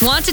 Want to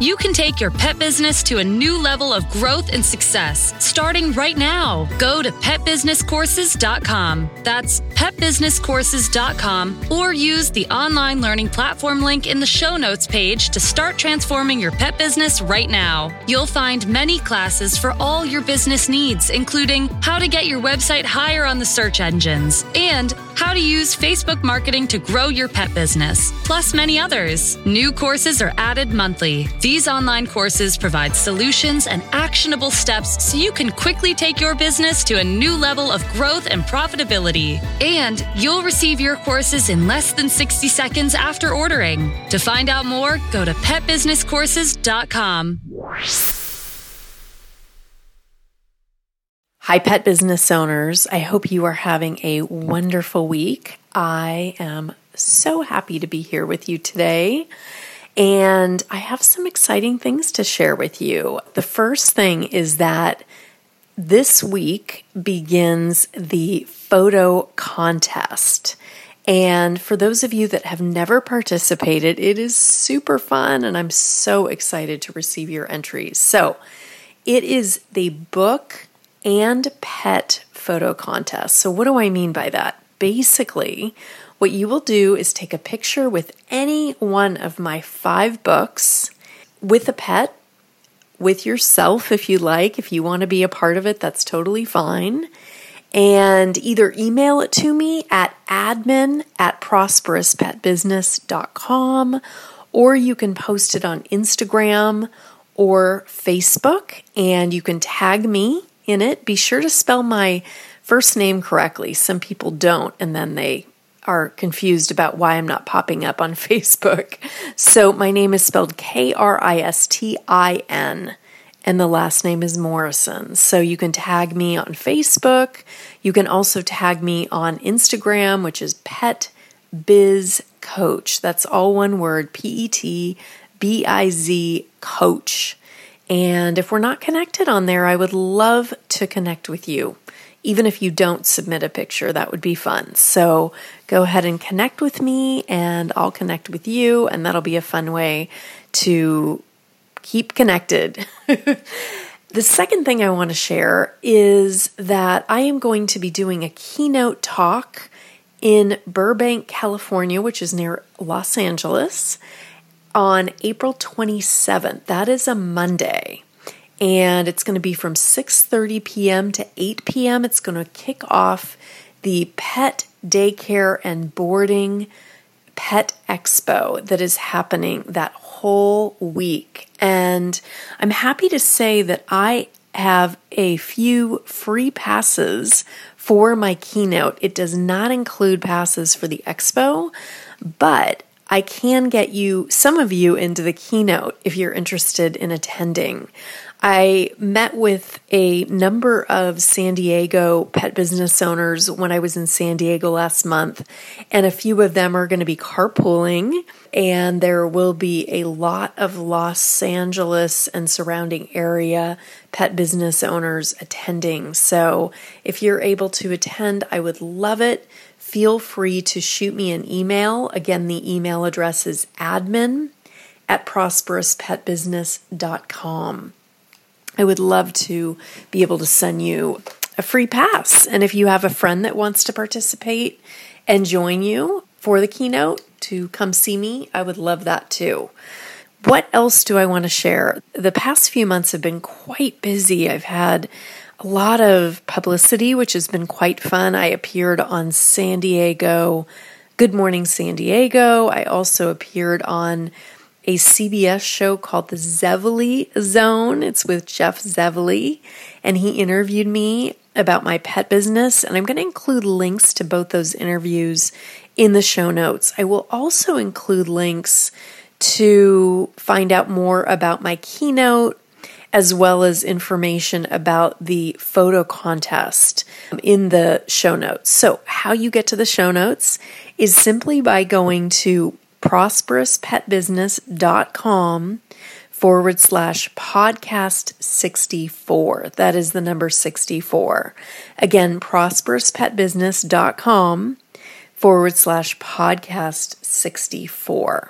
you can take your pet business to a new level of growth and success starting right now. Go to PetBusinessCourses.com. That's PetBusinessCourses.com, or use the online learning platform link in the show notes page to start transforming your pet business right now. You'll find many classes for all your business needs, including how to get your website higher on the search engines and how to use Facebook marketing to grow your pet business, plus many others. New courses are added monthly. These online courses provide solutions and actionable steps so you can quickly take your business to a new level of growth and profitability. And you'll receive your courses in less than 60 seconds after ordering. To find out more, go to PetBusinessCourses.com. Hi, pet business owners. I hope you are having a wonderful week. I am so happy to be here with you today, and I have some exciting things to share with you. The first thing is that this week begins the photo contest. And for those of you that have never participated, it is super fun, and I'm so excited to receive your entries. So it is the book and pet photo contest. So what do I mean by that? Basically, what you will do is take a picture with any one of my 5 books, with a pet, with yourself if you like. If you want to be a part of it, that's totally fine. And either email it to me at admin@prosperouspetbusiness.com, or you can post it on Instagram or Facebook, and you can tag me in it. Be sure to spell my first name correctly. Some people don't, and then they are confused about why I'm not popping up on Facebook. So my name is spelled Kristin, and the last name is Morrison. So you can tag me on Facebook. You can also tag me on Instagram, which is Pet Biz Coach. That's all one word, PetBiz Coach. And if we're not connected on there, I would love to connect with you. Even if you don't submit a picture, that would be fun. So go ahead and connect with me, and I'll connect with you, and that'll be a fun way to keep connected. The second thing I want to share is that I am going to be doing a keynote talk in Burbank, California, which is near Los Angeles, on April 27th. That is a Monday, and it's going to be from 6:30 p.m. to 8 p.m. It's going to kick off the Pet Daycare and Boarding Pet Expo that is happening that whole week. And I'm happy to say that I have a few free passes for my keynote. It does not include passes for the expo, but I can get you, some of you, into the keynote if you're interested in attending. I met with a number of San Diego pet business owners when I was in San Diego last month, and a few of them are going to be carpooling, and there will be a lot of Los Angeles and surrounding area pet business owners attending. So if you're able to attend, I would love it. Feel free to shoot me an email. Again, the email address is admin@ProsperousPetBusiness.com. I would love to be able to send you a free pass. And if you have a friend that wants to participate and join you for the keynote to come see me, I would love that too. What else do I want to share? The past few months have been quite busy. I've had a lot of publicity, which has been quite fun. I appeared on San Diego, Good Morning San Diego. I also appeared on a CBS show called The Zevely Zone. It's with Jeff Zevely, and he interviewed me about my pet business, and I'm going to include links to both those interviews in the show notes. I will also include links to find out more about my keynote, as well as information about the photo contest in the show notes. So how you get to the show notes is simply by going to ProsperousPetBusiness.com/podcast64. That is the number 64. Again, ProsperousPetBusiness.com/podcast64.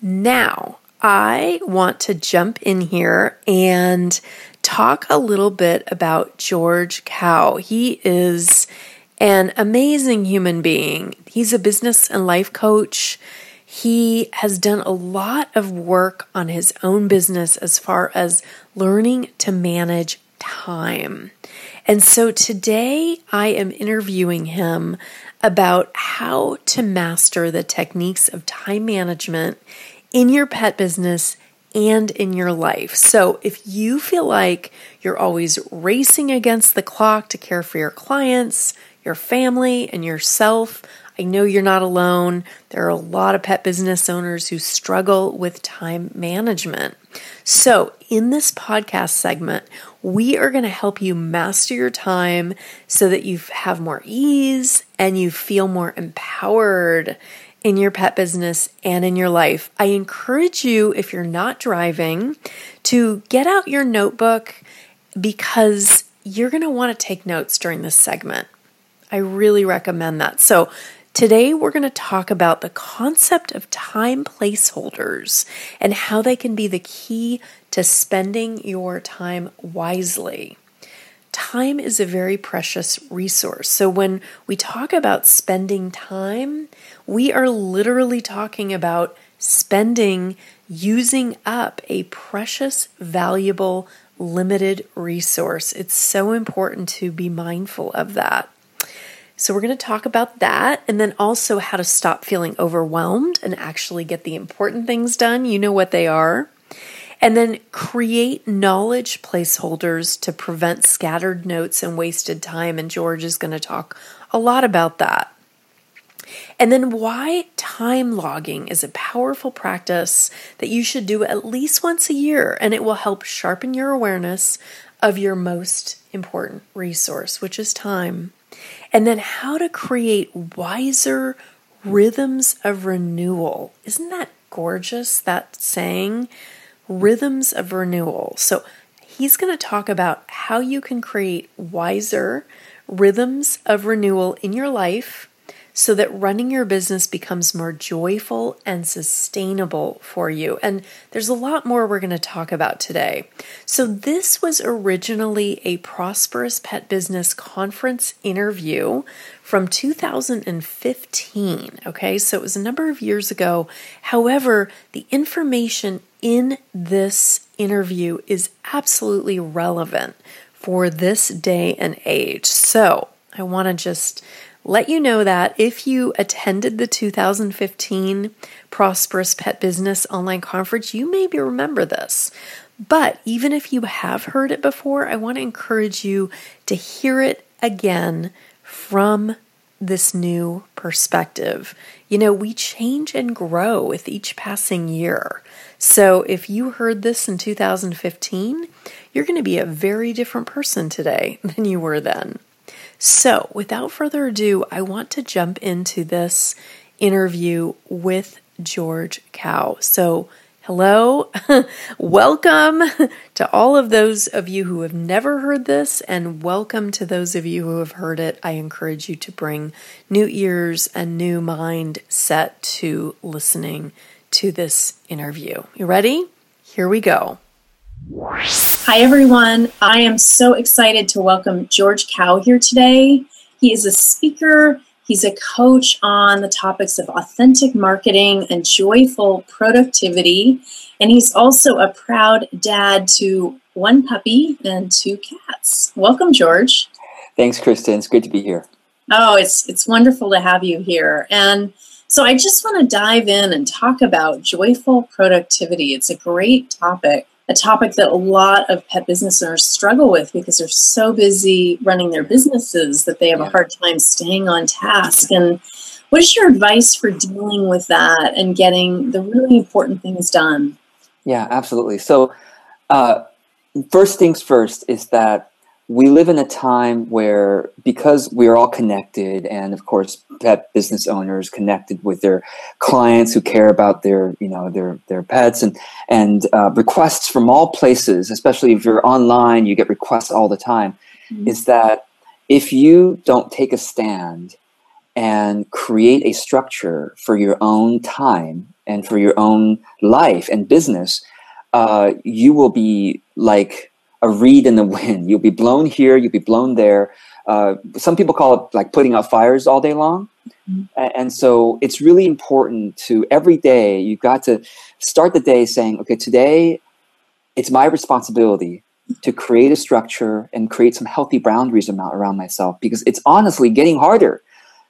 Now, I want to jump in here and talk a little bit about George Kao. He is an amazing human being. He's a business and life coach. He has done a lot of work on his own business as far as learning to manage time. And so today I am interviewing him about how to master the techniques of time management in your pet business and in your life. So if you feel like you're always racing against the clock to care for your clients, your family, and yourself, I know you're not alone. There are a lot of pet business owners who struggle with time management. So in this podcast segment, we are going to help you master your time so that you have more ease and you feel more empowered in your pet business and in your life. I encourage you, if you're not driving, to get out your notebook because you're going to want to take notes during this segment. I really recommend that. So today we're going to talk about the concept of time placeholders and how they can be the key to spending your time wisely. Time is a very precious resource. So when we talk about spending time, we are literally talking about using up a precious, valuable, limited resource. It's so important to be mindful of that. So we're going to talk about that, and then also how to stop feeling overwhelmed and actually get the important things done. You know what they are. And then create knowledge placeholders to prevent scattered notes and wasted time. And George is going to talk a lot about that. And then why time logging is a powerful practice that you should do at least once a year. And it will help sharpen your awareness of your most important resource, which is time. And then how to create wiser rhythms of renewal. Isn't that gorgeous, that saying? Rhythms of renewal. So he's going to talk about how you can create wiser rhythms of renewal in your life so that running your business becomes more joyful and sustainable for you. And there's a lot more we're going to talk about today. So this was originally a Prosperous Pet Business Conference interview from 2015. Okay, so it was a number of years ago. However, the information in this interview is absolutely relevant for this day and age. So I want to just let you know that if you attended the 2015 Prosperous Pet Business Online Conference, you maybe remember this. But even if you have heard it before, I want to encourage you to hear it again from this new perspective. You know, we change and grow with each passing year. So if you heard this in 2015, you're going to be a very different person today than you were then. So without further ado, I want to jump into this interview with George Kao. So hello, welcome to all of those of you who have never heard this, and welcome to those of you who have heard it. I encourage you to bring new ears and new mindset to listening to this interview. You ready? Here we go. Hi, everyone. I am so excited to welcome George Kao here today. He is a speaker. He's a coach on the topics of authentic marketing and joyful productivity. And he's also a proud dad to one puppy and two cats. Welcome, George. Thanks, Kristen. It's good to be here. Oh, it's wonderful to have you here. And so I just want to dive in and talk about joyful productivity. It's a great topic, a topic that a lot of pet business owners struggle with because they're so busy running their businesses that they have a hard time staying on task. And what is your advice for dealing with that and getting the really important things done? Yeah, absolutely. So first things first is that we live in a time where, because we are all connected, and of course pet business owners connected with their clients who care about their, you know, their pets, and requests from all places, especially if you're online, you get requests all the time, is that if you don't take a stand and create a structure for your own time and for your own life and business, you will be like a reed in the wind. You'll be blown here, you'll be blown there. Some people call it like putting out fires all day long. And so it's really important to every day, you've got to start the day saying, okay, today it's my responsibility to create a structure and create some healthy boundaries around myself, because it's honestly getting harder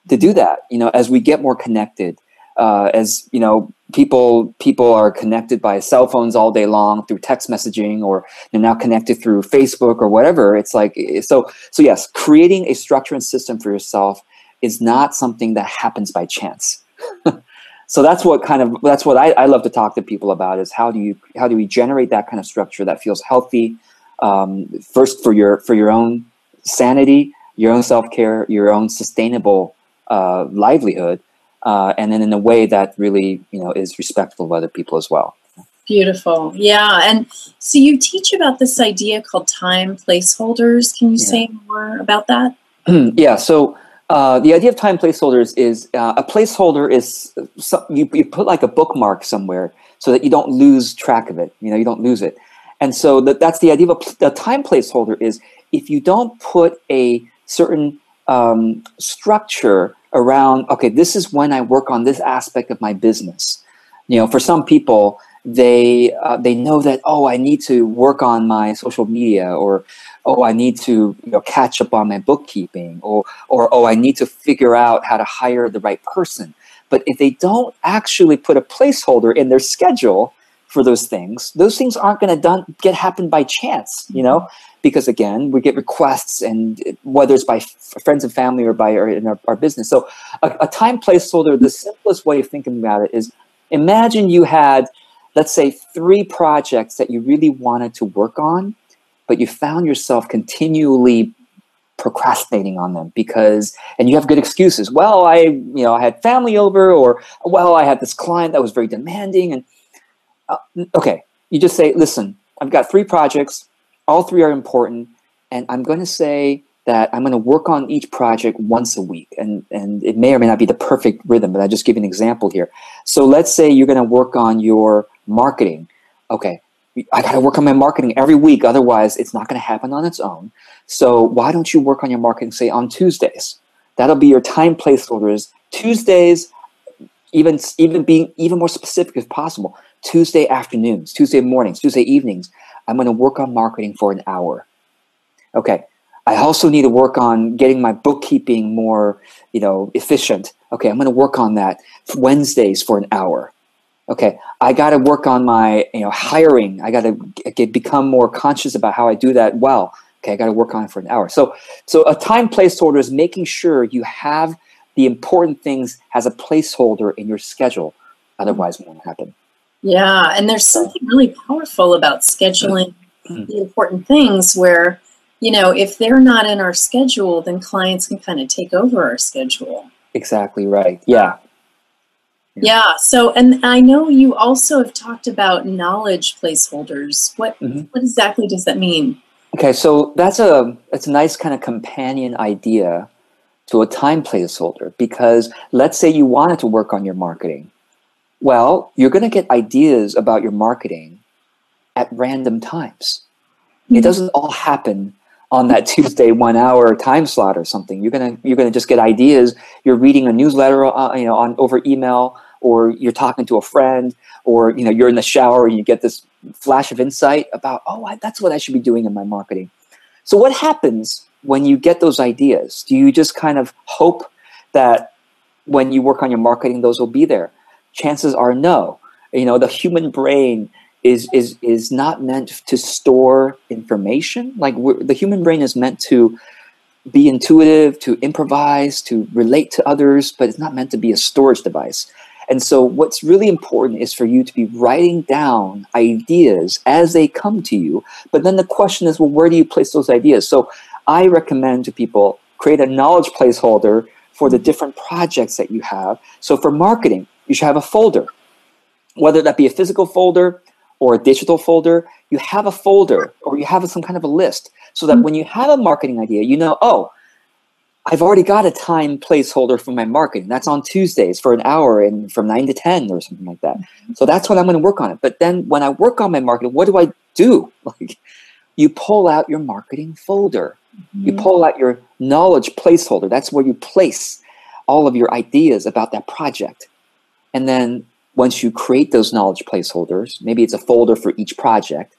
to do that, you know, as we get more connected. As you know, people are connected by cell phones all day long through text messaging, or they're now connected through Facebook or whatever. It's like, so yes, creating a structure and system for yourself is not something that happens by chance. So that's what I love to talk to people about, is how do we generate that kind of structure that feels healthy, first for your own sanity, your own self-care, your own sustainable livelihood. And then in a way that really, you know, is respectful of other people as well. Beautiful. Yeah. And so you teach about this idea called time placeholders. Can you say more about that? Yeah. So the idea of time placeholders is a placeholder is you put like a bookmark somewhere so that you don't lose track of it. You know, you don't lose it. And so that's the idea of a time placeholder, is if you don't put a certain structure around, okay, this is when I work on this aspect of my business. You know, for some people, they know that, I need to work on my social media, or I need to, you know, catch up on my bookkeeping, or I need to figure out how to hire the right person. But if they don't actually put a placeholder in their schedule for those things aren't going to get happen by chance, you know, because again, we get requests, and whether it's by friends and family or in our business. So a time placeholder, the simplest way of thinking about it is, imagine you had, let's say, 3 projects that you really wanted to work on, but you found yourself continually procrastinating on them and you have good excuses. Well, I had family over, or well, I had this client that was very demanding, and okay, you just say, listen, I've got 3 projects, all 3 are important, and I'm going to say that I'm going to work on each project once a week, and it may or may not be the perfect rhythm, but I just give you an example here. So let's say you're going to work on your marketing. Okay, I got to work on my marketing every week, otherwise it's not going to happen on its own. So why don't you work on your marketing, say, on Tuesdays? That'll be your time placeholders. Tuesdays, even being even more specific if possible, Tuesday afternoons, Tuesday mornings, Tuesday evenings, I'm going to work on marketing for an hour. Okay, I also need to work on getting my bookkeeping more, you know, efficient. Okay, I'm going to work on that Wednesdays for an hour. Okay, I got to work on my, you know, hiring. I got to become more conscious about how I do that well. Okay, I got to work on it for an hour. So a time placeholder is making sure you have the important things as a placeholder in your schedule. Otherwise, it won't happen. Yeah, and there's something really powerful about scheduling the important things where, you know, if they're not in our schedule, then clients can kind of take over our schedule. Exactly right. Yeah. So, and I know you also have talked about knowledge placeholders. What exactly does that mean? Okay, so that's a nice kind of companion idea to a time placeholder, because let's say you wanted to work on your marketing. Well, you're going to get ideas about your marketing at random times. Mm-hmm. It doesn't all happen on that Tuesday 1 hour time slot or something. You're gonna just get ideas. You're reading a newsletter, on over email, or you're talking to a friend, or you're in the shower and you get this flash of insight about that's what I should be doing in my marketing. So what happens when you get those ideas? Do you just kind of hope that when you work on your marketing, those will be there? Chances are no. The human brain is not meant to store information. Like the human brain is meant to be intuitive, to improvise, to relate to others, but it's not meant to be a storage device. And so what's really important is for you to be writing down ideas as they come to you. But then the question is, well, where do you place those ideas? So I recommend to people create a knowledge placeholder for the different projects that you have. So for marketing, you should have a folder, whether that be a physical folder or a digital folder. You have a folder, or you have some kind of a list, so that when you have a marketing idea, I've already got a time placeholder for my marketing. That's on Tuesdays for an hour and from 9 to 10 or something like that. So that's when I'm going to work on it. But then when I work on my marketing, what do I do? Like, you pull out your marketing folder. You pull out your knowledge placeholder. That's where you place all of your ideas about that project. And then once you create those knowledge placeholders, maybe it's a folder for each project,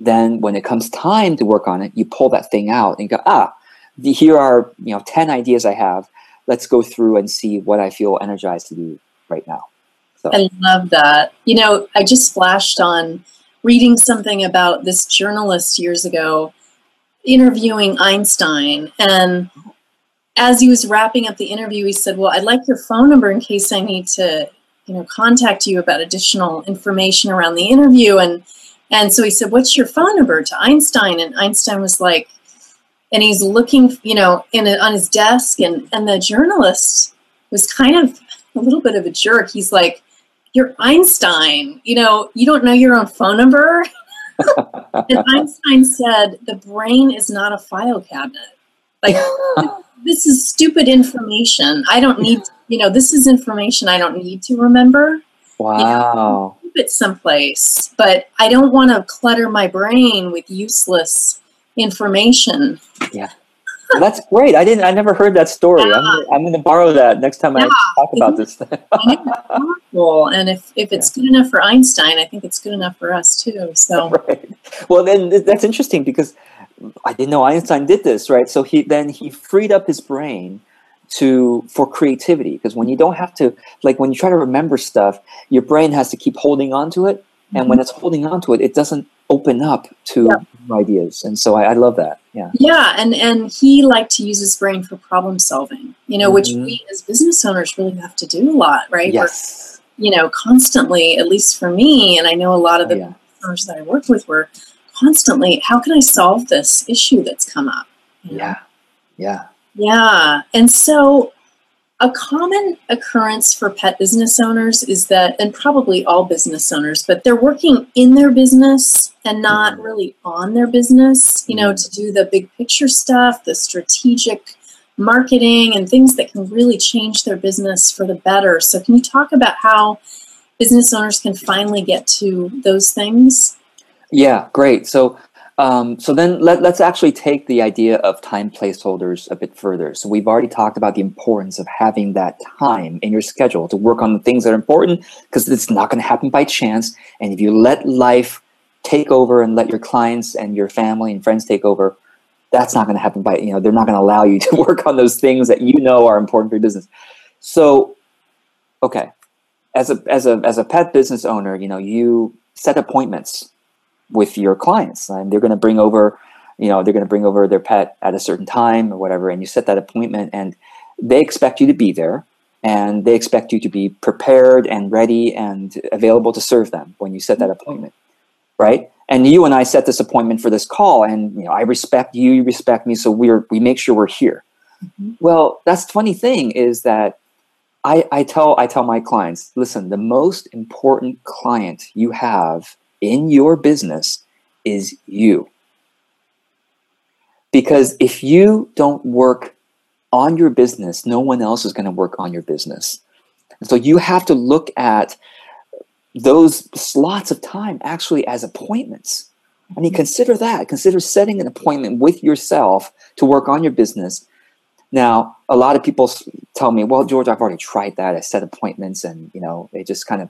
then when it comes time to work on it, you pull that thing out and go, here are 10 ideas I have. Let's go through and see what I feel energized to do right now. So I love that. I just flashed on reading something about this journalist years ago interviewing Einstein, and as he was wrapping up the interview, he said, well, I'd like your phone number in case I need to contact you about additional information around the interview. And so he said, what's your phone number to Einstein? And Einstein was like, and he's looking, on his desk, and the journalist was kind of a little bit of a jerk. He's like, you're Einstein, you don't know your own phone number. And Einstein said, the brain is not a file cabinet. Like, this is stupid information. I don't need, this is information I don't need to remember. Wow. Keep it someplace, but I don't want to clutter my brain with useless information. Yeah. Well, that's great. I never heard that story. Yeah. I'm going to borrow that next time I talk about this. I know, it's powerful. And if it's good enough for Einstein, I think it's good enough for us too. So, right. Well, then that's interesting, because I didn't know Einstein did this, right? So he freed up his brain for creativity, because when you don't have to, like when you try to remember stuff, your brain has to keep holding on to it. And when it's holding on to it, it doesn't open up to ideas. And so I love that. Yeah. Yeah. And he liked to use his brain for problem solving, which we as business owners really have to do a lot, right? Yes. We're, constantly, at least for me, and I know a lot of the business owners that I work with were constantly, how can I solve this issue that's come up? Yeah. And so a common occurrence for pet business owners is that, and probably all business owners, but they're working in their business and not really on their business, to do the big picture stuff, the strategic marketing and things that can really change their business for the better. So can you talk about how business owners can finally get to those things? Yeah, great. So then let's actually take the idea of time placeholders a bit further. So we've already talked about the importance of having that time in your schedule to work on the things that are important, because it's not going to happen by chance. And if you let life take over and let your clients and your family and friends take over, that's not going to happen by, they're not going to allow you to work on those things that are important for your business. So, okay, as a pet business owner, you set appointments with your clients, and they're going to bring over, their pet at a certain time or whatever. And you set that appointment, and they expect you to be there, and they expect you to be prepared and ready and available to serve them when you set that appointment, right? And you and I set this appointment for this call, and I respect you, you respect me, so we make sure we're here. Mm-hmm. Well, that's the funny thing is that I tell my clients, listen, the most important client you have in your business is you. Because if you don't work on your business, no one else is going to work on your business. And so you have to look at those slots of time actually as appointments. I mean, consider that. Consider setting an appointment with yourself to work on your business. Now, a lot of people tell me, well, George, I've already tried that. I set appointments and, it just kind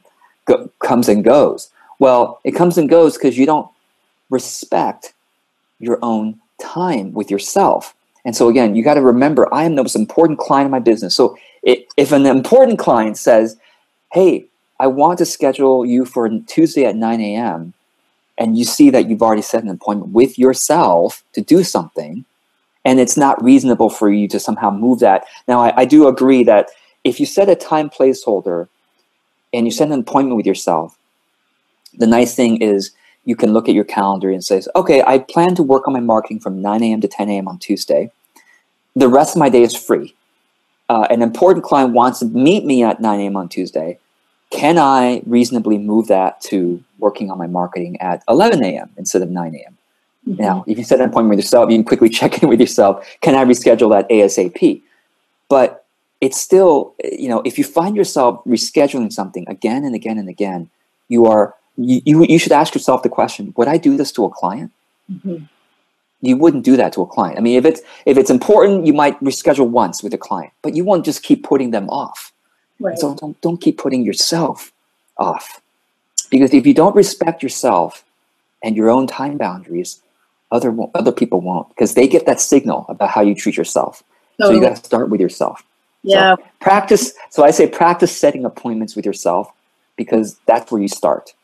of comes and goes. Well, it comes and goes because you don't respect your own time with yourself. And so again, you got to remember, I am the most important client in my business. So if an important client says, hey, I want to schedule you for Tuesday at 9 a.m. and you see that you've already set an appointment with yourself to do something, and it's not reasonable for you to somehow move that. Now, I do agree that if you set a time placeholder and you set an appointment with yourself, the nice thing is you can look at your calendar and say, okay, I plan to work on my marketing from 9 a.m. to 10 a.m. on Tuesday. The rest of my day is free. An important client wants to meet me at 9 a.m. on Tuesday. Can I reasonably move that to working on my marketing at 11 a.m. instead of 9 a.m.? Mm-hmm. Now, if you set an appointment with yourself, you can quickly check in with yourself. Can I reschedule that ASAP? But it's still, if you find yourself rescheduling something again and again and again, you should ask yourself the question, would I do this to a client? Mm-hmm. You wouldn't do that to a client. I mean, if it's important, you might reschedule once with a client, but you won't just keep putting them off. Right. So don't keep putting yourself off, because if you don't respect yourself and your own time boundaries, other people won't, because they get that signal about how you treat yourself. Totally. So you got to start with yourself. Yeah. So I say practice setting appointments with yourself, because that's where you start.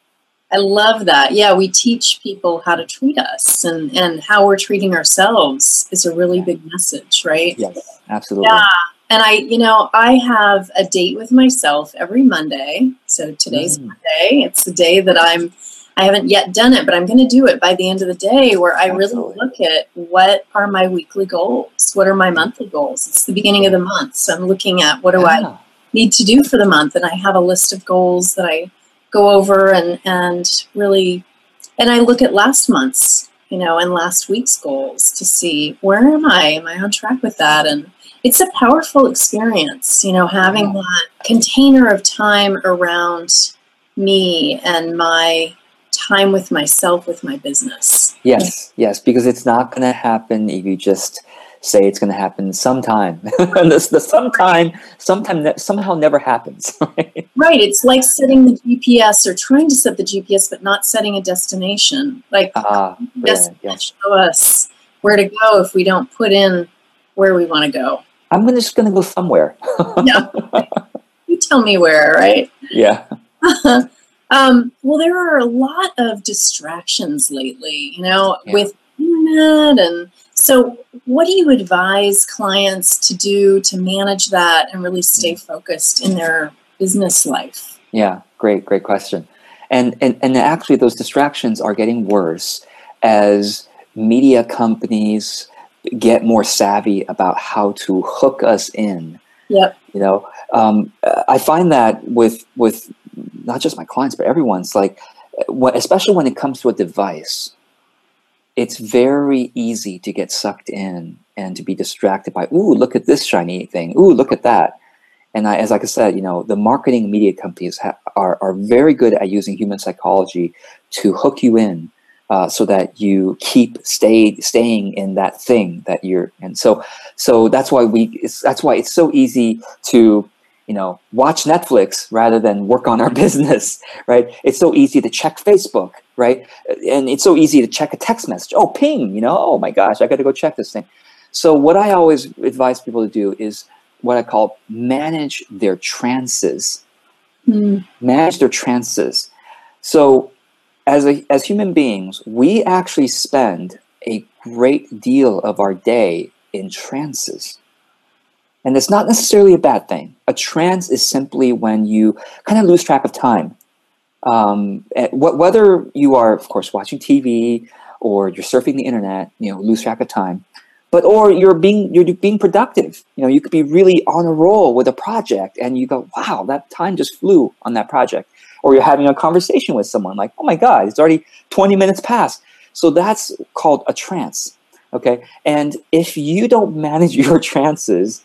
I love that. Yeah, we teach people how to treat us, and how we're treating ourselves is a really big message, right? Yes, absolutely. Yeah, and I have a date with myself every Monday. So today's Monday. It's the day that I haven't yet done it, but I'm going to do it by the end of the day, where I really look at what are my weekly goals? What are my monthly goals? It's the beginning of the month. So I'm looking at what do I need to do for the month? And I have a list of goals that I go over and I look at last month's, and last week's goals to see where am I? Am I on track with that? And it's a powerful experience, having that container of time around me and my time with myself, with my business. Yes, because it's not going to happen if you just say it's going to happen sometime. The sometime somehow never happens. Right? Right. It's like setting the GPS, or trying to set the GPS, but not setting a destination. Like, show us where to go if we don't put in where we want to go. I'm just going to go somewhere. Yeah. You tell me where, right? Yeah. Well, there are a lot of distractions lately, with internet. And so what do you advise clients to do to manage that and really stay focused in their business life? Yeah, great question. And actually those distractions are getting worse as media companies get more savvy about how to hook us in. Yep. I find that with not just my clients, but everyone's like, especially when it comes to a device, it's very easy to get sucked in and to be distracted by, ooh, look at this shiny thing. Ooh, look at that. And as I said, the marketing media companies are very good at using human psychology to hook you in so that you keep staying in that thing that you're in. So that's why it's so easy to watch Netflix rather than work on our business, right? It's so easy to check Facebook, right? And it's so easy to check a text message. Oh, ping, oh my gosh, I got to go check this thing. So what I always advise people to do is what I call manage their trances. Manage their trances. So as human beings, we actually spend a great deal of our day in trances. And it's not necessarily a bad thing. A trance is simply when you kind of lose track of time. Whether you are, of course, watching TV or you're surfing the internet, you know, lose track of time. But or you're being productive. You know, you could be really on a roll with a project, and you go, "Wow, that time just flew on that project." Or you're having a conversation with someone, like, "Oh my God, it's already 20 minutes past." So that's called a trance. Okay, and if you don't manage your trances,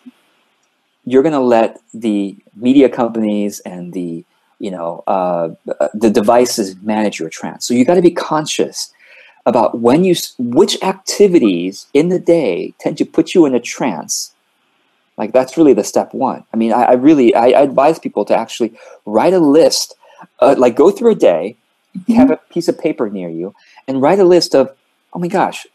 you're going to let the media companies and the devices manage your trance. So you got to be conscious about which activities in the day tend to put you in a trance. Like, that's really the step one. I mean, I advise people to actually write a list, like go through a day, have a piece of paper near you, and write a list of, oh my gosh,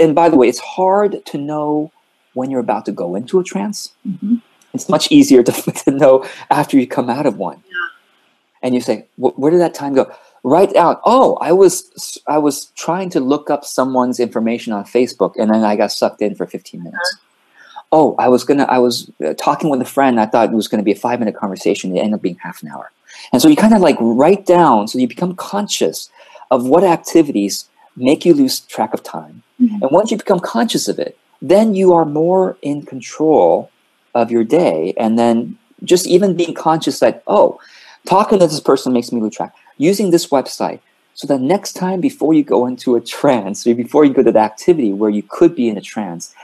and by the way, it's hard to know when you're about to go into a trance. Mm-hmm. It's much easier to know after you come out of one. Yeah. And you say, where did that time go? Write out, oh, I was trying to look up someone's information on Facebook, and then I got sucked in for 15 minutes. Oh, I was talking with a friend. I thought it was going to be a 5-minute conversation. It ended up being half an hour. And so you kind of like write down, so you become conscious of what activities make you lose track of time. Mm-hmm. And once you become conscious of it, then you are more in control of your day. And then just even being conscious that, oh, talking to this person makes me lose track. Using this website, so that next time before you go into a trance, or before you go to the activity where you could be in a trance,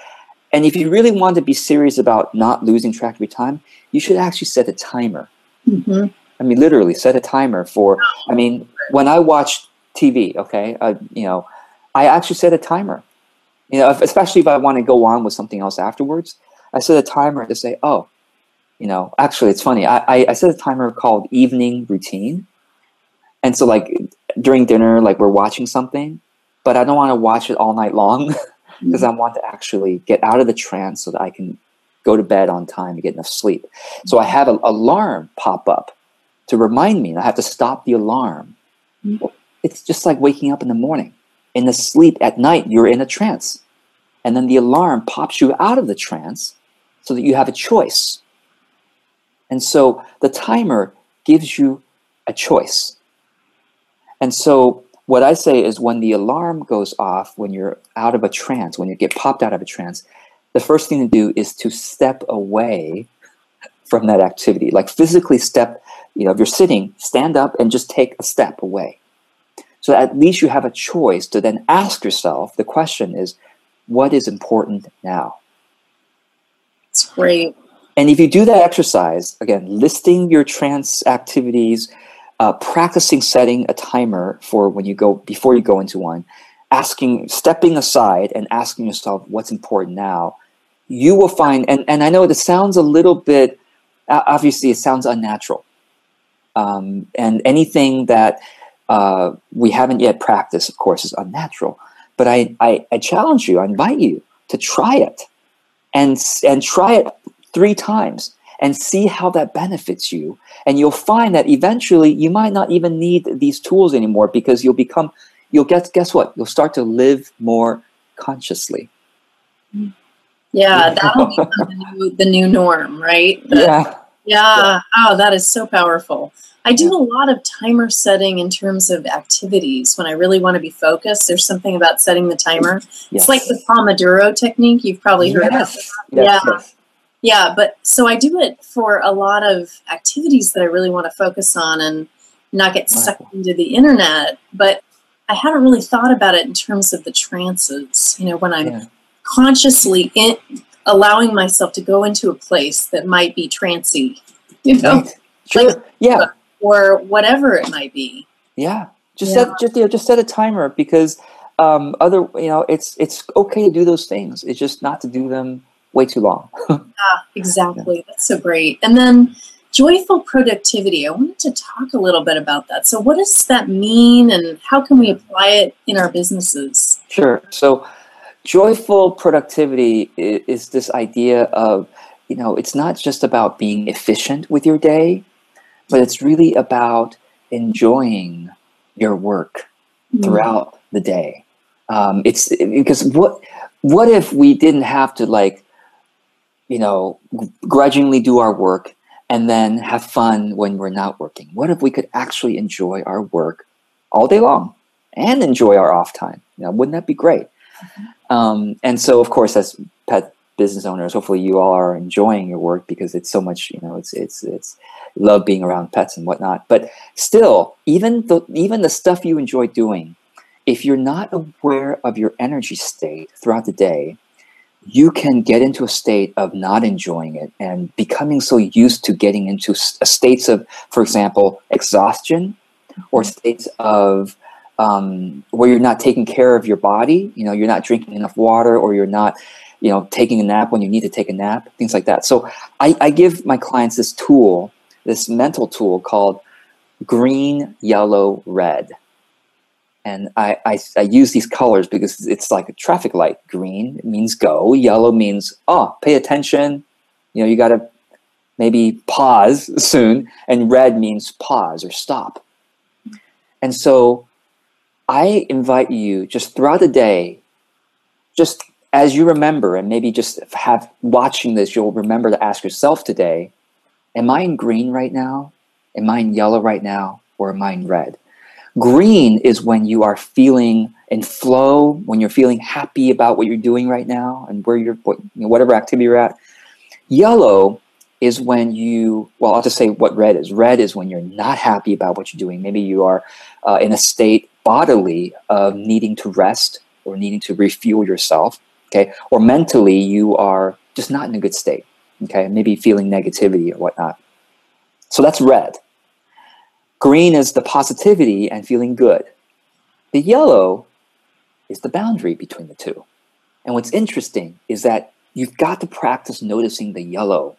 and if you really want to be serious about not losing track of your time, you should actually set a timer. Mm-hmm. I mean, literally set a timer for, I mean, when I watch TV, okay, you know, I actually set a timer. You know, especially if I want to go on with something else afterwards, I set a timer to say, oh, you know, actually it's funny. I set a timer called evening routine. And so, like, during dinner, like, we're watching something, but I don't want to watch it all night long because I want to actually get out of the trance so that I can go to bed on time and get enough sleep. So I have an alarm pop up to remind me, and I have to stop the alarm. Mm-hmm. It's just like waking up in the morning. In the sleep at night, you're in a trance. And then the alarm pops you out of the trance so that you have a choice. And so the timer gives you a choice. And so what I say is, when the alarm goes off, when you're out of a trance, when you get popped out of a trance, the first thing to do is to step away from that activity. Like, physically step, you know, if you're sitting, stand up and just take a step away. So at least you have a choice to then ask yourself, the question is, what is important now? That's great. And if you do that exercise, again, listing your trance activities, practicing setting a timer for when you go, before you go into one, stepping aside and asking yourself what's important now, you will find, and I know this sounds a little bit, obviously it sounds unnatural. And anything that we haven't yet practiced, of course, is unnatural. But I challenge you, I invite you to try it and try it 3 times. And see how that benefits you. And you'll find that eventually you might not even need these tools anymore, because guess what? You'll start to live more consciously. Yeah, that'll be the new norm, right? Yeah. Oh, that is so powerful. I do a lot of timer setting in terms of activities. When I really want to be focused, there's something about setting the timer. Yes. It's like the Pomodoro technique. You've probably heard of that. Yes, yeah. Yes. Yeah, but so I do it for a lot of activities that I really want to focus on and not get sucked into the internet. But I haven't really thought about it in terms of the trances, you know, when I'm consciously allowing myself to go into a place that might be trancey, you know, or whatever it might be. Yeah, just set a timer, because it's okay to do those things. It's just not to do them way too long. Yeah, exactly. Yeah. That's so great. And then joyful productivity. I wanted to talk a little bit about that. So what does that mean, and how can we apply it in our businesses? Sure. So joyful productivity is this idea of, you know, it's not just about being efficient with your day, but it's really about enjoying your work throughout the day. It's because what if we didn't have to, like, you know, grudgingly do our work and then have fun when we're not working? What if we could actually enjoy our work all day long and enjoy our off time? You know, wouldn't that be great? And so, of course, as pet business owners, hopefully you all are enjoying your work because it's so much, you know, it's love being around pets and whatnot. But still, even the stuff you enjoy doing, if you're not aware of your energy state throughout the day, you can get into a state of not enjoying it and becoming so used to getting into states of, for example, exhaustion, or states of where you're not taking care of your body. You know, you're not drinking enough water, or you're not, you know, taking a nap when you need to take a nap, things like that. So I give my clients this tool, this mental tool called green, yellow, red. And I use these colors because it's like a traffic light. Green means go. Yellow means, oh, pay attention. You know, you got to maybe pause soon. And red means pause or stop. And so I invite you, just throughout the day, just as you remember, and maybe just have watching this, you'll remember to ask yourself today, am I in green right now? Am I in yellow right now? Or am I in red? Green is when you are feeling in flow, when you're feeling happy about what you're doing right now and where you're, you know, whatever activity you're at. Yellow is when you, well, I'll just say what red is. Red is when you're not happy about what you're doing. Maybe you are in a state bodily of needing to rest or needing to refuel yourself, okay? Or mentally, you are just not in a good state, okay? Maybe feeling negativity or whatnot. So that's red. Green is the positivity and feeling good. The yellow is the boundary between the two. And what's interesting is that you've got to practice noticing the yellow,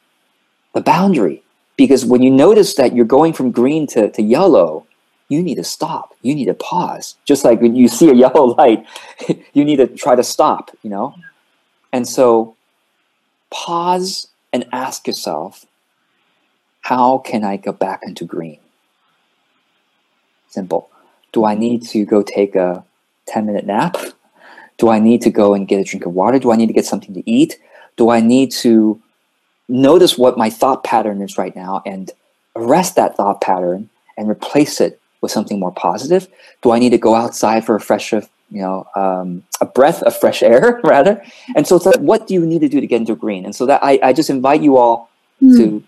the boundary, because when you notice that you're going from green to yellow, you need to stop. You need to pause. Just like when you see a yellow light, you need to try to stop, you know? And so pause and ask yourself, how can I go back into green? Simple. Do I need to go take a 10-minute nap? Do I need to go and get a drink of water? Do I need to get something to eat? Do I need to notice what my thought pattern is right now and arrest that thought pattern and replace it with something more positive? Do I need to go outside for a fresh, a breath of fresh air rather? And so it's like, what do you need to do to get into green? And so that I just invite you all to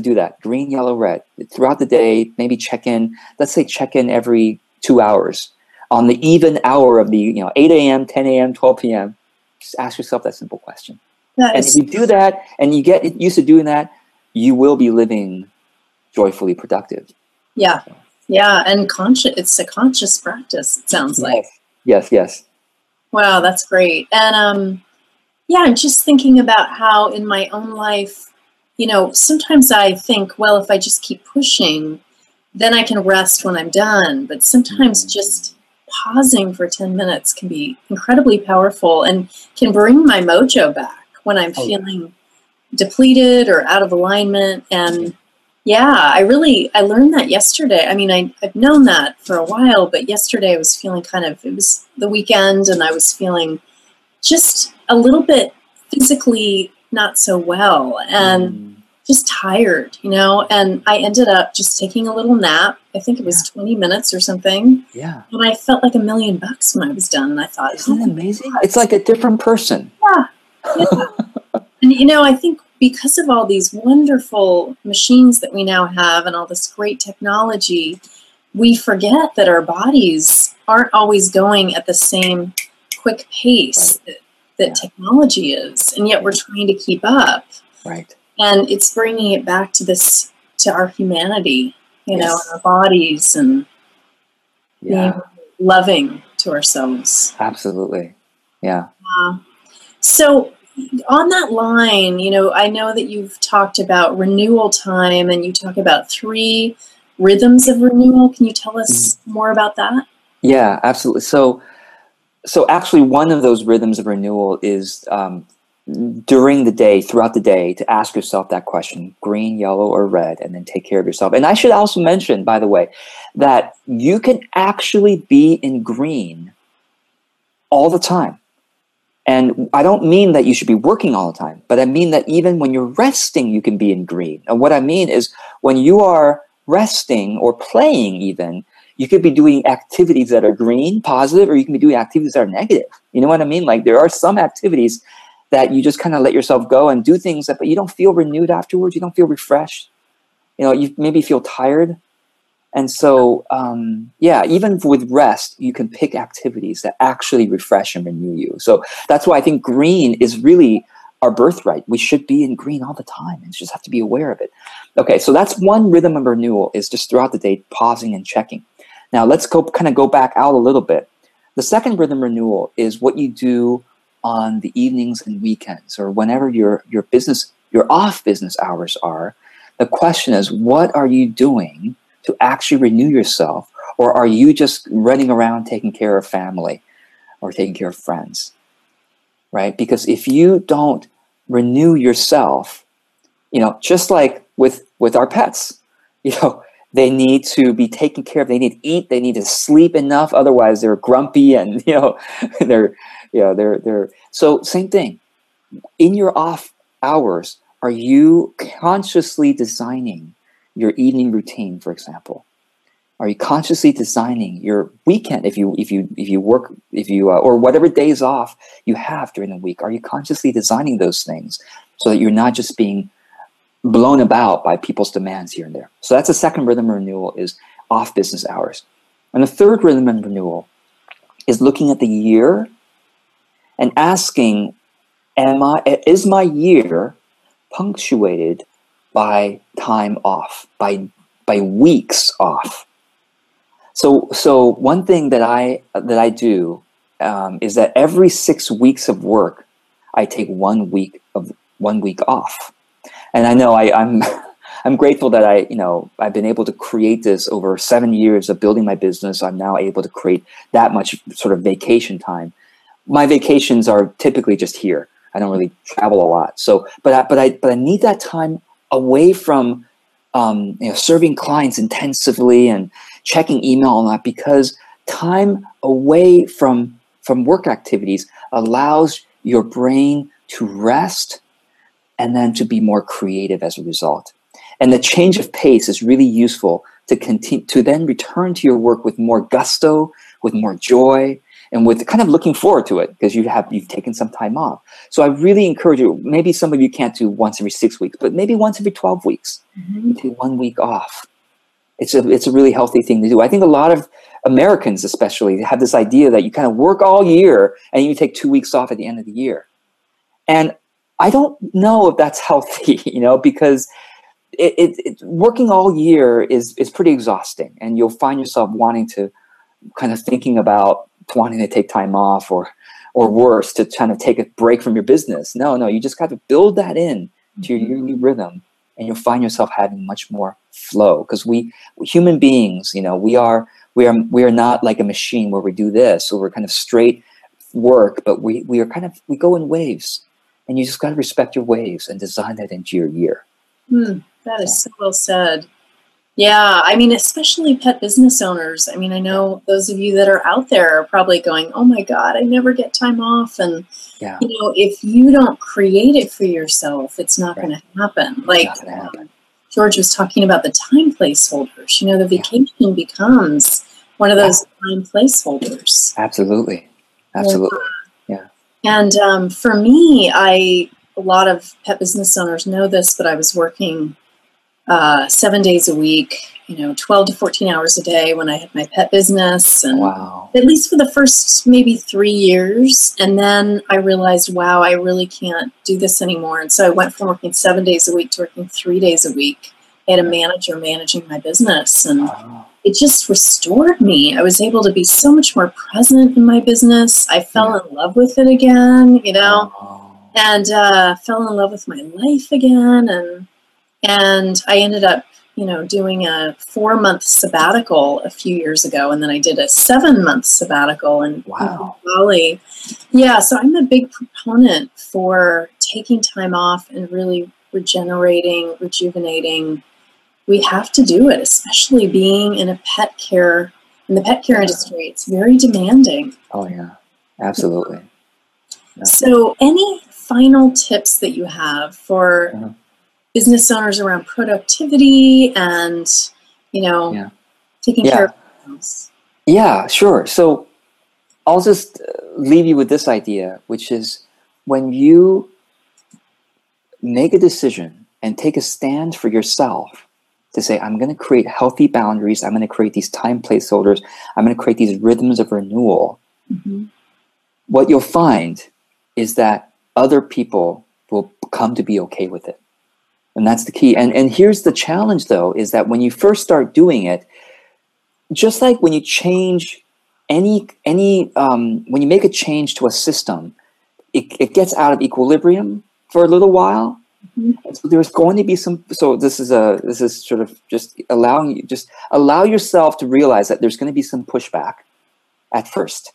do that. Green, yellow, red. Throughout the day, maybe check in. Let's say check in every 2 hours. On the even hour of the 8 a.m., 10 a.m., 12 p.m., just ask yourself that simple question. And if you do that and you get used to doing that, you will be living joyfully productive. Yeah. Yeah. And conscious, it's a conscious practice, it sounds like. Yes. Wow, that's great. And I'm just thinking about how in my own life, you know, sometimes I think, well, if I just keep pushing, then I can rest when I'm done. But sometimes just pausing for 10 minutes can be incredibly powerful and can bring my mojo back when I'm feeling depleted or out of alignment. And yeah, I learned that yesterday. I mean, I've known that for a while, but yesterday I was feeling it was the weekend and I was feeling just a little bit physically not so well and just tired, and I ended up just taking a little nap. I think it was 20 minutes or something. Yeah. And I felt like $1,000,000 when I was done. And I thought, isn't that amazing? It's like a different person. Yeah. And, I think because of all these wonderful machines that we now have and all this great technology, we forget that our bodies aren't always going at the same quick pace that technology is, and yet we're trying to keep up, right? And it's bringing it back to our humanity, you know, and our bodies, and being loving to ourselves. Absolutely, yeah. So on that line, I know that you've talked about renewal time, and you talk about 3 rhythms of renewal. Can you tell us more about that? Yeah, absolutely. So actually, one of those rhythms of renewal is during the day, throughout the day, to ask yourself that question, green, yellow, or red, and then take care of yourself. And I should also mention, by the way, that you can actually be in green all the time. And I don't mean that you should be working all the time, but I mean that even when you're resting, you can be in green. And what I mean is when you are resting or playing even, you could be doing activities that are green, positive, or you can be doing activities that are negative. You know what I mean? Like there are some activities that you just kind of let yourself go and do things that, but you don't feel renewed afterwards. You don't feel refreshed. You know, you maybe feel tired. And so, yeah, even with rest, you can pick activities that actually refresh and renew you. So that's why I think green is really our birthright. We should be in green all the time and just have to be aware of it. Okay, so that's one rhythm of renewal, is just throughout the day pausing and checking. Now let's go back out a little bit. The second rhythm renewal is what you do on the evenings and weekends, or whenever your off business hours are. The question is, what are you doing to actually renew yourself? Or are you just running around taking care of family or taking care of friends, right? Because if you don't renew yourself, you know, just like with our pets, you know, they need to be taken care of. They need to eat. They need to sleep enough. Otherwise they're grumpy and, you know, so same thing in your off hours. Are you consciously designing your evening routine, for example? Are you consciously designing your weekend? If you work, or whatever days off you have during the week, are you consciously designing those things so that you're not just being blown about by people's demands here and there? So that's the second rhythm of renewal, is off business hours. And the third rhythm of renewal is looking at the year and asking, is my year punctuated by time off, by weeks off? So one thing that I do is that every 6 weeks of work, I take 1 week of 1 week off. And I know I'm grateful that I've been able to create this over 7 years of building my business. I'm now able to create that much sort of vacation time. My vacations are typically just here. I don't really travel a lot. So, but I need that time away from serving clients intensively and checking email and that, because time away from work activities allows your brain to rest and then to be more creative as a result. And the change of pace is really useful to continue to then return to your work with more gusto, with more joy, and with kind of looking forward to it, because you've taken some time off. So I really encourage you, maybe some of you can't do once every 6 weeks, but maybe once every 12 weeks, you take 1 week off. It's a really healthy thing to do. I think a lot of Americans especially have this idea that you kind of work all year and you take 2 weeks off at the end of the year. And I don't know if that's healthy, you know, because working all year is pretty exhausting, and you'll find yourself wanting to kind of thinking about wanting to take time off, or worse, to kind of take a break from your business. No, you just got to build that in to your new rhythm, and you'll find yourself having much more flow. Because we human beings, you know, we are not like a machine where we do this, so we're kind of straight work, but we go in waves, and you just got to respect your waves and design that into your year. That is so well said. Yeah, I mean, especially pet business owners. I mean, I know those of you that are out there are probably going, oh my God, I never get time off. And, you know, if you don't create it for yourself, it's not going to happen. Like George was talking about the time placeholders, you know, the vacation becomes one of those time placeholders. Absolutely. Yeah. And for me, a lot of pet business owners know this, but I was working 7 days a week, you know, 12 to 14 hours a day when I had my pet business, and at least for the first maybe 3 years. And then I realized, wow, I really can't do this anymore. And so I went from working 7 days a week to working 3 days a week. I had a manager managing my business, and it just restored me. I was able to be so much more present in my business. I fell in love with it again, you know, and fell in love with my life again. And I ended up, you know, doing a 4-month sabbatical a few years ago. And then I did a 7-month sabbatical in Bali. Yeah. So I'm a big proponent for taking time off and really regenerating, rejuvenating. We have to do it, especially being in the pet care industry. It's very demanding. Oh yeah, absolutely. Yeah. So any final tips that you have for business owners around productivity and, you know, taking care of themselves? Yeah, sure. So I'll just leave you with this idea, which is when you make a decision and take a stand for yourself to say, I'm going to create healthy boundaries. I'm going to create these time placeholders. I'm going to create these rhythms of renewal. Mm-hmm. What you'll find is that other people will come to be okay with it. And that's the key. And here's the challenge, though, is that when you first start doing it, just like when you change when you make a change to a system, it gets out of equilibrium for a little while. Mm-hmm. So there's going to be some. So this is sort of just allow yourself to realize that there's going to be some pushback at first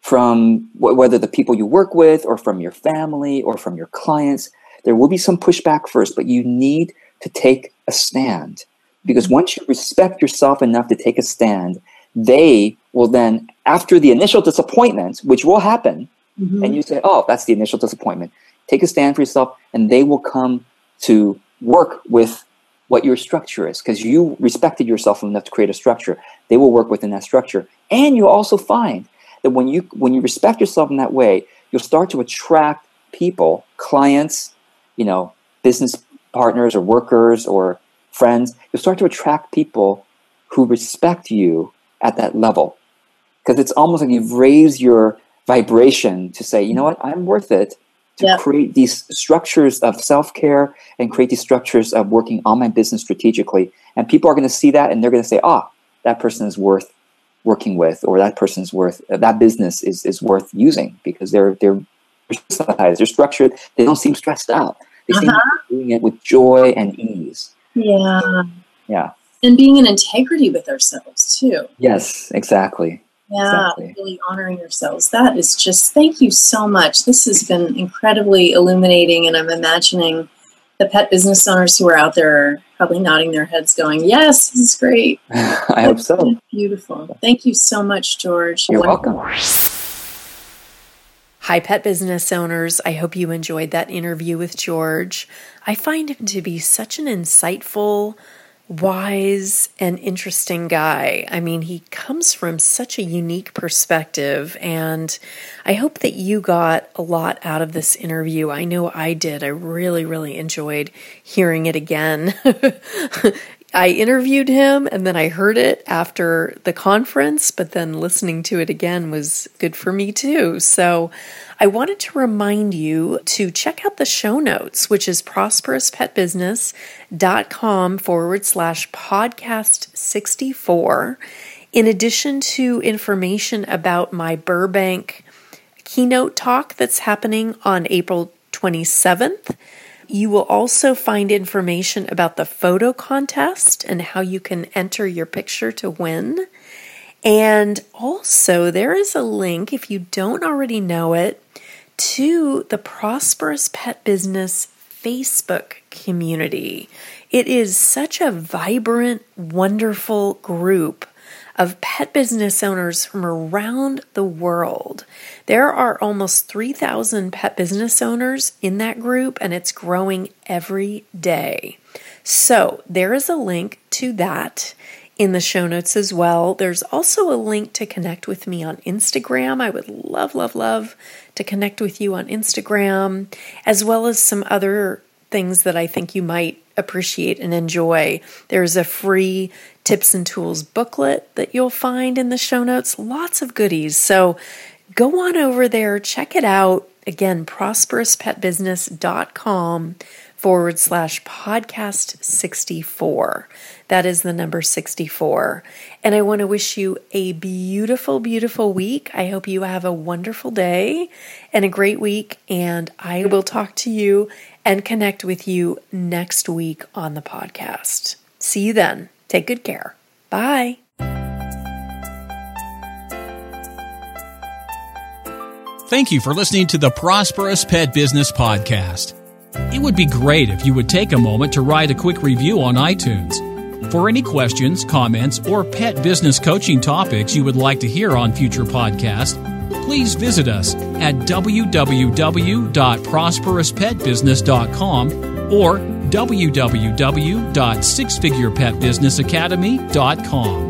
from whether the people you work with or from your family or from your clients. There will be some pushback first, but you need to take a stand, because once you respect yourself enough to take a stand, they will then, after the initial disappointment, which will happen, mm-hmm. and you say, oh, that's the initial disappointment. Take a stand for yourself, and they will come to work with what your structure is, because you respected yourself enough to create a structure. They will work within that structure. And you'll also find that when you respect yourself in that way, you'll start to attract people, clients, you know, business partners or workers or friends. You'll start to attract people who respect you at that level, because it's almost like you've raised your vibration to say, you know what, I'm worth it. To create these structures of self-care and create these structures of working on my business strategically. And people are going to see that, and they're going to say, ah, that person is worth working with, or that person's worth, that business is worth using, because they're systemized, they're structured, they don't seem stressed out. They seem like doing it with joy and ease. Yeah. Yeah. And being in integrity with ourselves too. Yes, exactly. Yeah, exactly. Really honoring yourselves. That is just, thank you so much. This has been incredibly illuminating, and I'm imagining the pet business owners who are out there are probably nodding their heads going, yes, this is great. I hope so. Beautiful. Thank you so much, George. You're welcome. Hi, pet business owners. I hope you enjoyed that interview with George. I find him to be such an insightful, wise, and interesting guy. I mean, he comes from such a unique perspective, and I hope that you got a lot out of this interview. I know I did. I really, really enjoyed hearing it again. I interviewed him, and then I heard it after the conference, but then listening to it again was good for me too. So I wanted to remind you to check out the show notes, which is ProsperousPetBusiness.com/podcast64. In addition to information about my Burbank keynote talk that's happening on April 27th, you will also find information about the photo contest and how you can enter your picture to win. And also, there is a link, if you don't already know it, to the Prosperous Pet Business Facebook community. It is such a vibrant, wonderful group of pet business owners from around the world. There are almost 3,000 pet business owners in that group, and it's growing every day. So there is a link to that in the show notes as well. There's also a link to connect with me on Instagram. I would love, love, love to connect with you on Instagram, as well as some other things that I think you might appreciate and enjoy. There's a free tips and tools booklet that you'll find in the show notes, lots of goodies. So go on over there, check it out. Again, ProsperousPetBusiness.com/podcast64. That is the number 64. And I want to wish you a beautiful, beautiful week. I hope you have a wonderful day and a great week. And I will talk to you and connect with you next week on the podcast. See you then. Take good care. Bye. Thank you for listening to the Prosperous Pet Business Podcast. It would be great if you would take a moment to write a quick review on iTunes. For any questions, comments, or pet business coaching topics you would like to hear on future podcasts, please visit us at www.ProsperousPetBusiness.com or www.6figurepetbusinessacademy.com.